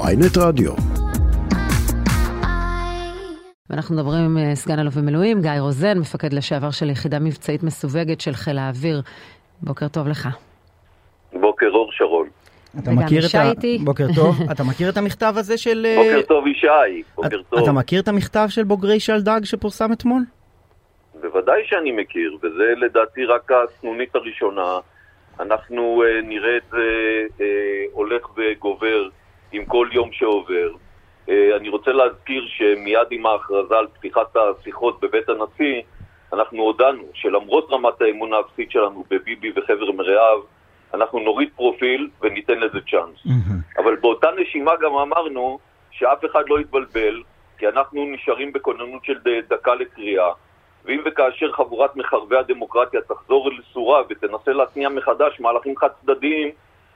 ynet radio. ואנחנו מדברים עם סגן אלוף במילואים, גיא רוזן, מפקד לשעבר של יחידה מבצעית מסווגת של חיל האוויר. בוקר טוב לך. בוקר אור שרון. בוקר טוב. אתה מכיר את המכתב הזה של... בוקר טוב ישי, בוקר טוב. אתה מכיר את המכתב של בוגרי דאג שפורסם אתמול? בוודאי שאני מכיר, וזה לדעתי רק הסנונית הראשונה. אנחנו נראה את זה הולך וגובר עם כל יום שעובר. אני רוצה להזכיר שמיד עם ההכרזה על פתיחת השיחות בבית הנשיא, אנחנו הודענו שלמרות רמת האמון האפסית שלנו בביבי וחבר מרעיו, אנחנו נוריד פרופיל וניתן לזה צ'אנס. אבל באותה נשימה גם אמרנו שאף אחד לא יתבלבל, כי אנחנו נשארים בכוננות של דקה לקריאה. ואם וכאשר חבורת מחרבי הדמוקרטיה תחזור לסורה ותנסה להתניע מחדש מהלכים חד צדדיים,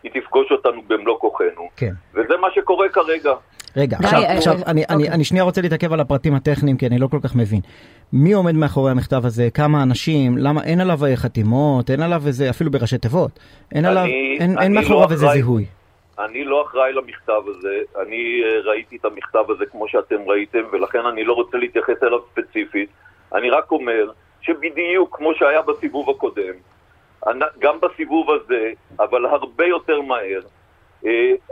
היא תפגוש אותנו במלוא כוחנו. כן. וזה מה שקורה כרגע. רגע, עכשיו אני שנייה רוצה להתעכב על הפרטים הטכניים, כי אני לא כל כך מבין. מי עומד מאחורי המכתב הזה? כמה אנשים? למה אין עליו חתימות? אין עליו איזה, אפילו בראשי תיבות. אין מאחוריו איזה זיהוי. אני לא אחראי למכתב הזה. אני ראיתי את המכתב הזה כמו שאתם ראיתם, ולכן אני לא רוצה להתייחס אליו ספציפית. אני רק אומר שבדיוק כמו שהיה בסיבוב הקודם, גם בסיבוב הזה, אבל הרבה יותר מהר,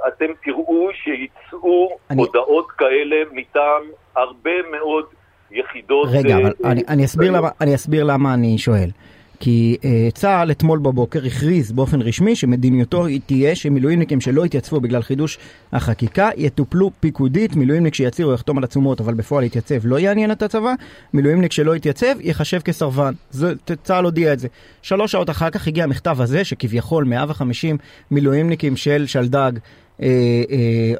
אתם תראו שיצאו הודעות כאלה מטעם הרבה מאוד יחידות. רגע, אבל אני אסביר למה אני שואל. כי צה"ל אתמול בבוקר הכריז באופן רשמי שמדיניותו תהיה שמילואימניקים שלא התייצבו בגלל חידוש החקיקה יטופלו פיקודית, מילואימניק שיצהיר יחתום על עצומות אבל בפועל יתייצב לא יעניין את הצבא, מילואימניק שלא יתייצב יחשב כסרבן. צה"ל הודיע את זה. 3 שעות אחר כך הגיע המכתב הזה שכביכול 150 מילואימניקים של דאג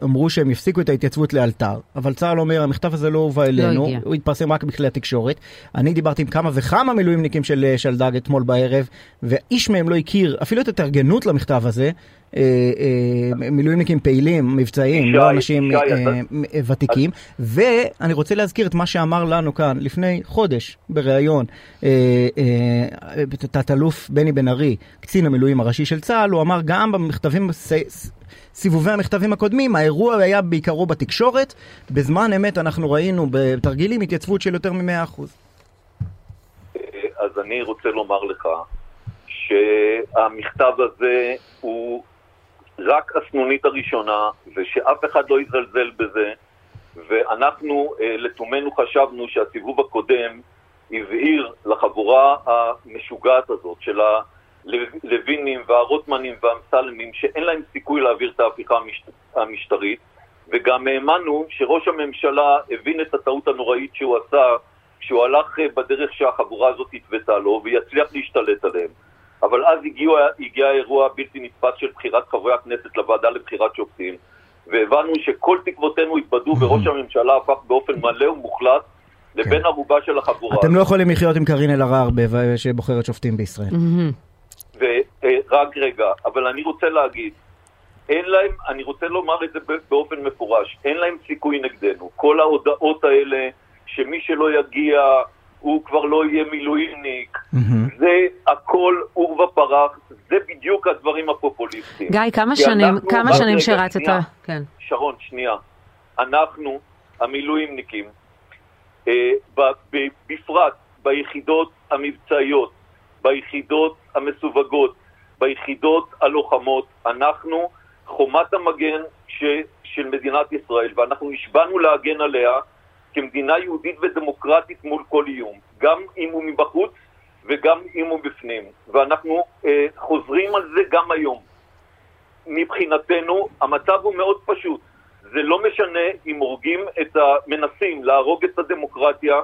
אמרו שהם יפסיקו את ההתייצבות לאלתר, אבל צה"ל אומר המכתב הזה לא הובא אלינו, הוא התפרסם רק בכלי התקשורת. אני דיברתי עם כמה וכמה מילואימניקים של דאג אתמול בערב, ואיש מהם לא הכיר אפילו את התארגנות למכתב הזה. מילואימניקים פעילים, מבצעים, לא אנשים ותיקים. ואני רוצה להזכיר את מה שאמר לנו כאן לפני חודש בריאיון תת-אלוף בני בנרי, קצין המילואים הראשי של צה"ל. הוא אמר גם במכתבים, סיבובי המכתבים הקודמים, האירוע היה בעיקרו בתקשורת, בזמן אמת אנחנו ראינו בתרגילים התייצבות של יותר מ-100%. אז אני רוצה לומר לך שהמכתב הזה הוא רק הסנונית הראשונה, ושאף אחד לא יזלזל בזה, ואנחנו לתומנו חשבנו שהסיבוב הקודם הבהיר לחבורה המשוגעת הזאת של הלווינים והרוטמנים והמסלמים שאין להם סיכוי להעביר את ההפיכה המשטרית, וגם האמנו שראש הממשלה הבין את הטעות הנוראית שהוא עשה כשהוא הלך בדרך שהחבורה הזאת התוותה לו ויצליח להשתלט עליהם. אבל אז הגיע האירוע בלתי נתפס של בחירת חברי הכנסת לוועדה לבחירת שופטים, והבנו שכל תקוותינו התבדו וראש הממשלה הפך באופן מלא ומוחלט לבין ערובה של החבורה. אתם לא יכולים לחיות עם קרין אלער שבוחרת שופטים בישראל. ורק רגע, אבל אני רוצה להגיד, אני רוצה לומר את זה באופן מפורש, אין להם סיכוי נגדנו. כל ההודעות האלה שמי שלא יגיע הוא כבר לא יהיה מילואימניק. זה הכל עור ופרח, זה בדיוק הדברים הפופוליסטיים. גיא, כמה שנים שרצת? כן. שרון, שנייה. אנחנו, המילואימניקים, בפרט ביחידות המבצעיות, ביחידות המסווגות, ביחידות הלוחמות, אנחנו חומת המגן של מדינת ישראל, ואנחנו נשבענו להגן עליה, כמדינה יהודית ודמוקרטית מול כל איום, גם אם הוא מבחוץ וגם אם הוא בפנים. ואנחנו חוזרים על זה גם היום. מבחינתנו, המצב הוא מאוד פשוט. זה לא משנה אם מנסים להרוג את הדמוקרטיה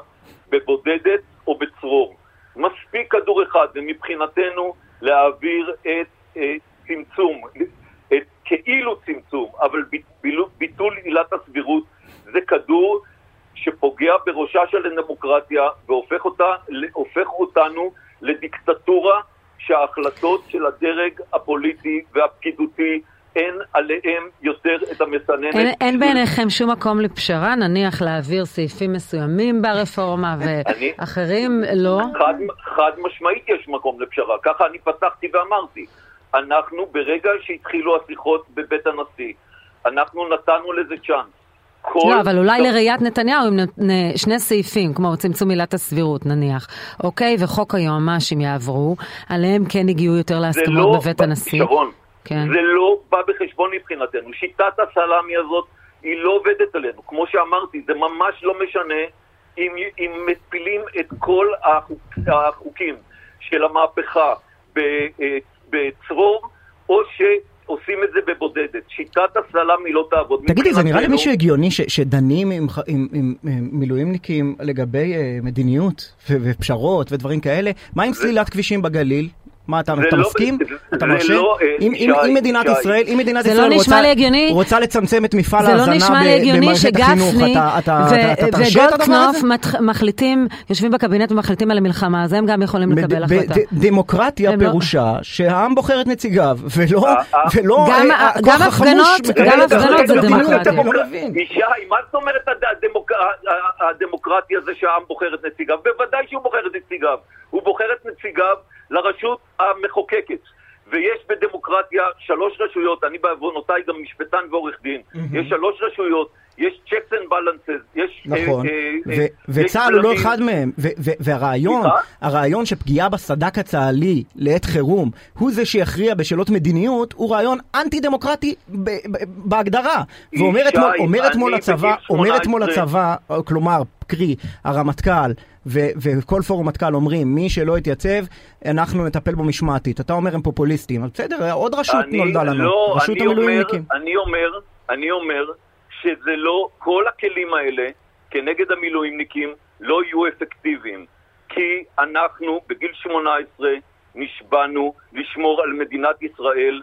בבודדת או בצרור. מספיק כדור אחד, ומבחינתנו להעביר את צמצום, את כאילו צמצום, אבל ביטול עילת הסבירות, זה כדור שפוגע בראשה של הדמוקרטיה והופך אותנו לדיקטטורה שההחלטות של הדרג הפוליטי והפקידותי אין עליהם יותר את המסננת. אין בעיניכם שום מקום לפשרה, נניח להעביר סעיפים מסוימים ברפורמה ואחרים לא? חד משמעית יש מקום לפשרה, ככה אני פתחתי ואמרתי. אנחנו ברגע שהתחילו השיחות בבית הנשיא, אנחנו נתנו לזה צ'אנס. לא, אבל אולי לראיית נתניהו עם שני סעיפים, כמו צמצום עילת הסבירות נניח, אוקיי, וחוק היועמ"שים יעברו, עליהם כן הגיעו יותר להסכמות בבית הנשיא. זה לא בא בחשבון מבחינתנו, שיטת הסלאמי הזאת היא לא עובדת עלינו, כמו שאמרתי, זה ממש לא משנה אם מפילים את כל החוקים של המהפכה בצרור, או ש... עושים את זה בבודדת. שיטת הסלאם היא לא תעבוד. תגידי, זה נראה למישהו הגיוני שדנים עם מילואימניקים לגבי מדיניות ופשרות ודברים כאלה? מה עם סלילת כבישים בגליל? מה, אתה מסכים? אתה מרשה? אם מדינת ישראל רוצה לצמצם את מפעל ההזנה במערכת החינוך, אתה תרשה את הדבר הזה? מחליטים, יושבים בקבינט ומחליטים על המלחמה, אז הם גם יכולים לקבל החלטה. דמוקרטיה פירושה שהעם בוחר את נציגיו, ולא כוח החמוש מקבל את החלטה. אישה, מה זאת אומרת הדמוקרטיה זה שהעם בוחר את נציגיו? בוודאי שהוא בוחר את נציגיו. הוא בוחר את נציגיו לרשות המחוקקת, ויש בדמוקרטיה 3 רשויות, אני בעוונותיי גם משפטן ועורך דין, יש 3 רשויות, יש checks and balances, יש... נכון, וצה"ל הוא לא אחד מהם, והרעיון שפגיעה בסד"כ הצה"לי לעת חירום, הוא זה שיכריע בשאלות מדיניות, הוא רעיון אנטי-דמוקרטי בהגדרה, ואומרת מול הצבא, כלומר, קרי, הרמטכ"ל, וכל פורום מטכ"ל אומרים, מי שלא התייצב, אנחנו נטפל בו משמעתית. אתה אומר הם פופוליסטים, בסדר, עוד רשות נולדה לנו, רשות המילואימניקים. אני אומר שזה לא, כל הכלים האלה כנגד המילואימניקים לא יהיו אפקטיביים, כי אנחנו בגיל 18 נשבענו לשמור על מדינת ישראל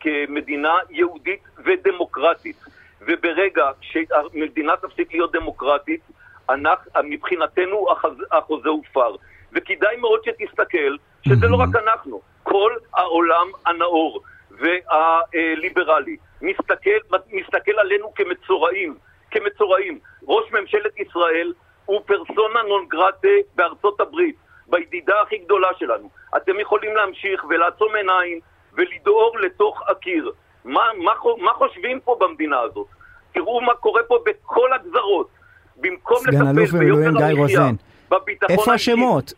כמדינה יהודית ודמוקרטית, וברגע שהמדינה תפסיק להיות דמוקרטית, מבחינתנו החוזה הופר. וכדאי מאוד שתסתכל שזה לא רק אנחנו, כל העולם הנאור והליברלי מסתכל עלינו כמצורעים. ראש ממשלת ישראל הוא פרסונה נון גרטה בארצות הברית, בידידה הכי גדולה שלנו. אתם יכולים להמשיך ולעצום עיניים ולדהור לתוך הקיר. מה חושבים פה במדינה הזאת? תראו מה קורה פה בכל הגזרות. במקום לטפל ביוקר המחיה,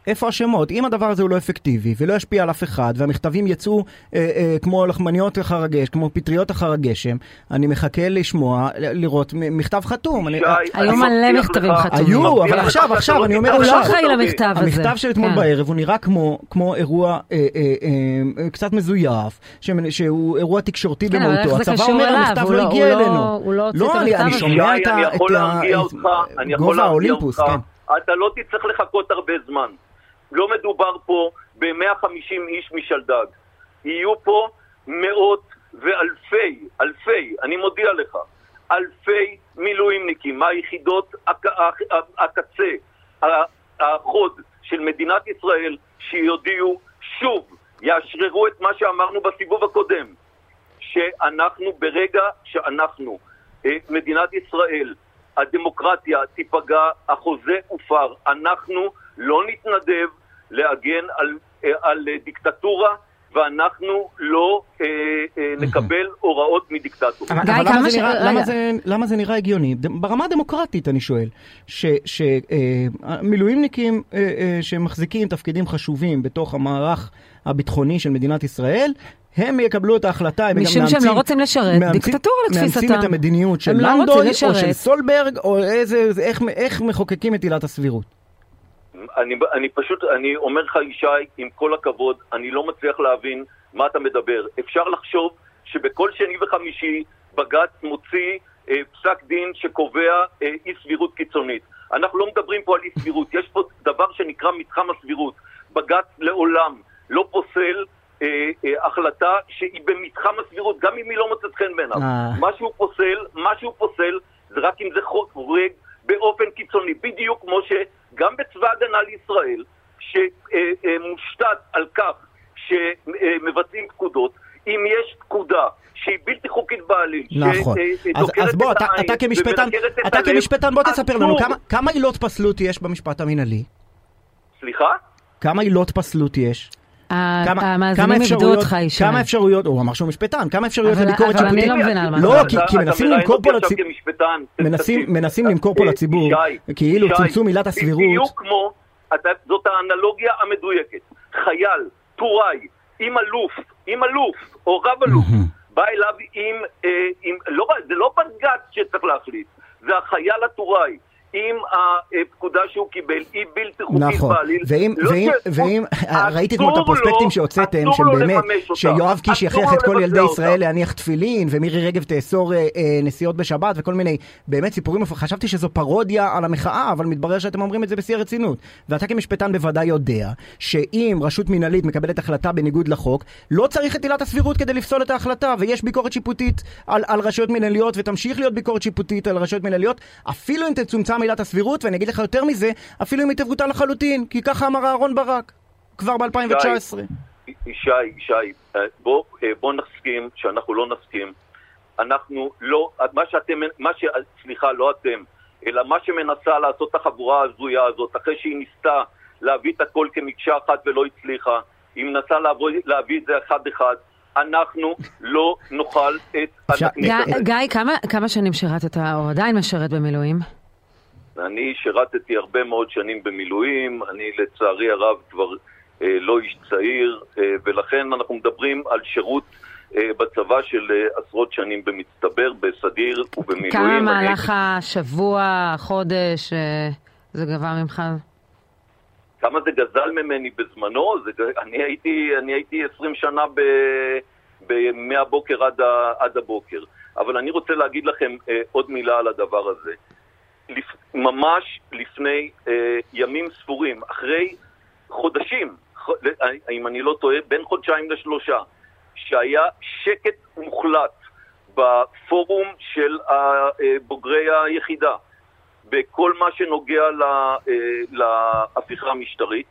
איפה השמות? אם הדבר הזה הוא לא אפקטיבי ולא ישפיע על אף אחד, והמכתבים יצאו כמו לחמניות אחר הגשם, כמו פטריות אחר הגשם, אני מחכה לשמוע, לראות מכתב חתום. היו מלא מכתבים חתומים. היו, אבל עכשיו, אני אומר עכשיו. הוא לא חי למכתב הזה. המכתב של אתמול בערב, הוא נראה כמו אירוע קצת מזויף, שהוא אירוע תקשורתי במהותו. הצבא אומר, המכתב לא הגיע אלינו. לא, אני שומע את גובה האולימפוס, כן. אתה לא תצטרך לחכות הרבה זמן. לא מדובר פה ב-150 איש משלדג. יהיו פה מאות ואלפי, אני מודיע לך, אלפי מילואימניקים, מהיחידות הקצה, החוד של מדינת ישראל, שיודיעו שוב, יאשררו את מה שאמרנו בסיבוב הקודם, שאנחנו ברגע שאנחנו, מדינת ישראל, הדמוקרטיה תיפגע, החוזה הופר. אנחנו לא נתנדב להגן על דיקטטורה, ואנחנו לא נקבל הוראות מדיקטטור. למה זה נראה הגיוני? ברמה הדמוקרטית אני שואל, שמילואימניקים שמחזיקים תפקידים חשובים בתוך המערך הביטחוני של מדינת ישראל, הם יקבלו את ההחלטה, הם גם מאמצים, משום שהם לא רוצים לשרת, דיקטטורה לתפיסתם. מאמצים את המדיניות של לנדוי, או של סולברג, או איך מחוקקים את עילת הסבירות. אני אומר לך ישי, עם כל הכבוד, אני לא מצליח להבין מה אתה מדבר. אפשר לחשוב שבכל שני וחמישי, בג"ץ מוציא פסק דין שקובע אי סבירות קיצונית. אנחנו לא מדברים פה על אי סבירות, יש פה דבר שנקרא מתחם הסבירות. בג"ץ לעולם לא פוסל החלטה שהיא במתחם הסבירות, גם אם היא לא מוצאת חן בעיניו. מה שהוא פוסל זה רק אם זה חורג באופן קיצוני, בדיוק כמו שגם בצבא הגנה לישראל שמושתת על כך שמבצעים פקודות, אם יש פקודה שהיא בלתי חוקית בעליל, נכון. אז בוא, אתה כמשפטן בוא תספר לנו כמה עילות פסלות יש במשפט המנהלי? סליחה? כמה עילות פסלות יש? המאזינים יבדו אותך אישה. כמה אפשרויות, הוא אמר שהוא משפטן, כמה אפשרויות לביקורת של פוליטיקה. אבל אני לא מבינה על מה. לא, כי מנסים למכור פה לציבור, כאילו צמצום עילת הסבירות. בדיוק כמו, זאת האנלוגיה המדויקת. חייל, טוראי, עם אלוף, או רב אלוף, בא אליו עם, זה לא בג"ץ שצריך להחליט, זה החייל הטוראי. אם הפקודה שהוא קיבל היא בלתי חוקית בעליל, ואם ראיתי את הפרוספקטים שהוצאתם, שיואב קיש יכריח את כל ילדי ישראל להניח תפילין, ומירי רגב תאסור נסיעות בשבת, וכל מיני באמת סיפורים, חשבתי שזו פרודיה על המחאה, אבל מתברר שאתם אומרים את זה בשיא הרצינות. ואתה כמשפטן בוודאי יודע שאם רשות מנהלית מקבלת החלטה בניגוד לחוק, לא צריך את עילת הסבירות כדי לפסול את ההחלטה, ויש ביקורת שיפוטית על רשויות מנהליות, ותמשיך להיות ביקורת שיפוטית על רשויות מנהליות, אפילו אם תצומצם מילת הסבירות, ואני אגיד לך יותר מזה, אפילו אם היא תבוטל לחלוטין, כי ככה אמר אהרון ברק, כבר ב-2019. ישי, בוא נסכים שאנחנו לא נסכים. אנחנו לא, סליחה, לא אתם, אלא מה שמנסה לעשות החבורה הזויה הזאת, אחרי שהיא ניסתה להביא את הכל כמקשה אחת ולא הצליחה, היא מנסה להביא את זה אחד-אחד, אנחנו לא נוכל את... גיא, כמה שנים שירתת, או עדיין משרת במילואים? אני שירתתי הרבה מאוד שנים במילואים, אני לצערי הרב כבר לא איש צעיר, ולכן אנחנו מדברים על שירות בצבא של עשרות שנים במצטבר, בסדיר ובמילואים. כמה מהלך השבוע, חודש, זה גבר ממך? כמה זה גזל ממני בזמנו? אני הייתי 20 שנה מהבוקר עד הבוקר. אבל אני רוצה להגיד לכם עוד מילה על הדבר הזה. ממש לפני ימים ספורים, אחרי חודשים, אם אני לא טועה, בין חודשיים ל3, שהיה שקט מוחלט בפורום של בוגרי היחידה, בכל מה שנוגע להפיכה המשטרית.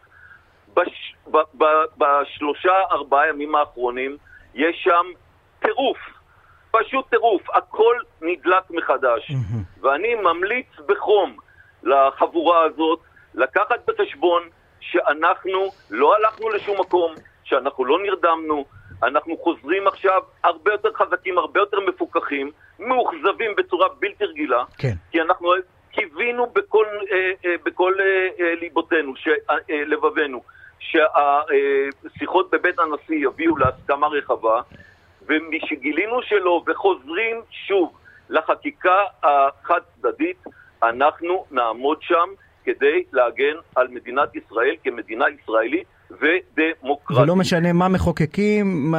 ב3-4 ימים האחרונים יש שם טירוף. פשוט טירוף, הכל נדלק מחדש, ואני ממליץ בחום לחבורה הזאת לקחת בחשבון שאנחנו לא הלכנו לשום מקום, שאנחנו לא נרדמנו, אנחנו חוזרים עכשיו הרבה יותר חזקים, הרבה יותר מפוקחים, מאוחזבים בצורה בלתי רגילה, כן. כי אנחנו קיווינו בכל ליבותינו, לבבנו, שהשיחות בבית הנשיא יביאו להסכמה רחבה, ומשגילינו שלו וחוזרים שוב לחקיקה החד צדדית, אנחנו נעמוד שם כדי להגן על מדינת ישראל כמדינה ישראלית ודמוקרטית. ולא משנה מה מחוקקים,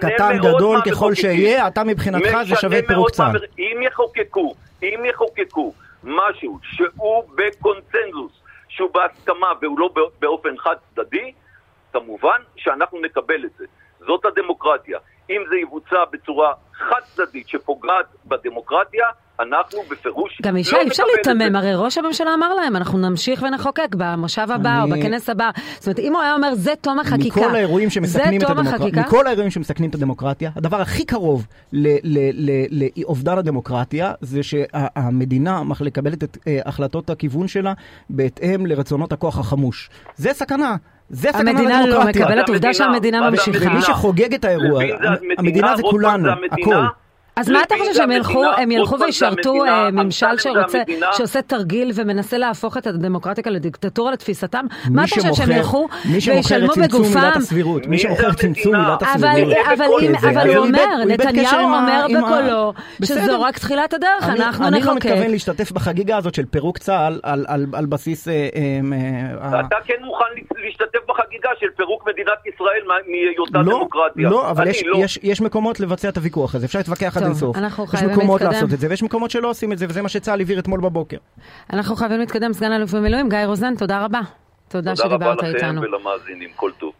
קטן גדול ככל שיהיה, אתה מבחינתך זה שווה פירוק צה"ל. אם יחוקקו משהו שהוא בקונצנזוס, שהוא בהסכמה והוא לא באופן חד צדדי, כמובן שאנחנו נקבל את זה. זאת הדמוקרטיה. אם זה יבוצע בצורה חד צדדית שפוגעת בדמוקרטיה, אנחנו בפירוש... גם אישה, אפשר להתאמם, הרי ראש הממשלה אמר להם, אנחנו נמשיך ונחוקק במושב הבא או בכנס הבא. זאת אומרת, אם הוא היה אומר, זה תום החקיקה. מכל האירועים שמסכנים את הדמוקרטיה, הדבר הכי קרוב לאובדן הדמוקרטיה, זה שהמדינה מקבלת את החלטות הכיוון שלה, בהתאם לרצונות הכוח החמוש. זה סכנה. המדינה לא מקבלת, עובדה שהמדינה ממשיכה. ומי שחוגג את האירוע, המדינה זה כולנו, הכל. אז מה אתה חושב שהם ילכו וישרתו ממשל שעושה תרגיל ומנסה להפוך את הדמוקרטיה לדיקטטורה לתפיסתם? מה אתה חושב שהם ילכו וישלמו בגופם? מי שמוכר צמצום עילת הסבירות. אבל הוא אומר, נתניהו אומר בקולו, שזו רק תחילת הדרך, אנחנו נחוקק. אני לא מתכוון להשתתף בחגיגה הזאת של פירוק צה"ל על בסיס... אתה כן מוכן להשתתף בחגיגה של פירוק מדינת ישראל מהיותה דמוקרטיה. לא, אבל יש מקומות לבצע את הוויכוח הזה. אפשר להתווכח עד אינסוף. יש מקומות לעשות את זה, ויש מקומות שלא עושים את זה, וזה מה שצה"ל הבהיר אתמול בבוקר. אנחנו חייבים להתקדם. סגן אלוף במילואים, גיא רוזן, תודה רבה. תודה שדיברת איתנו. תודה רבה לכם ולמאזינים. כל טוב.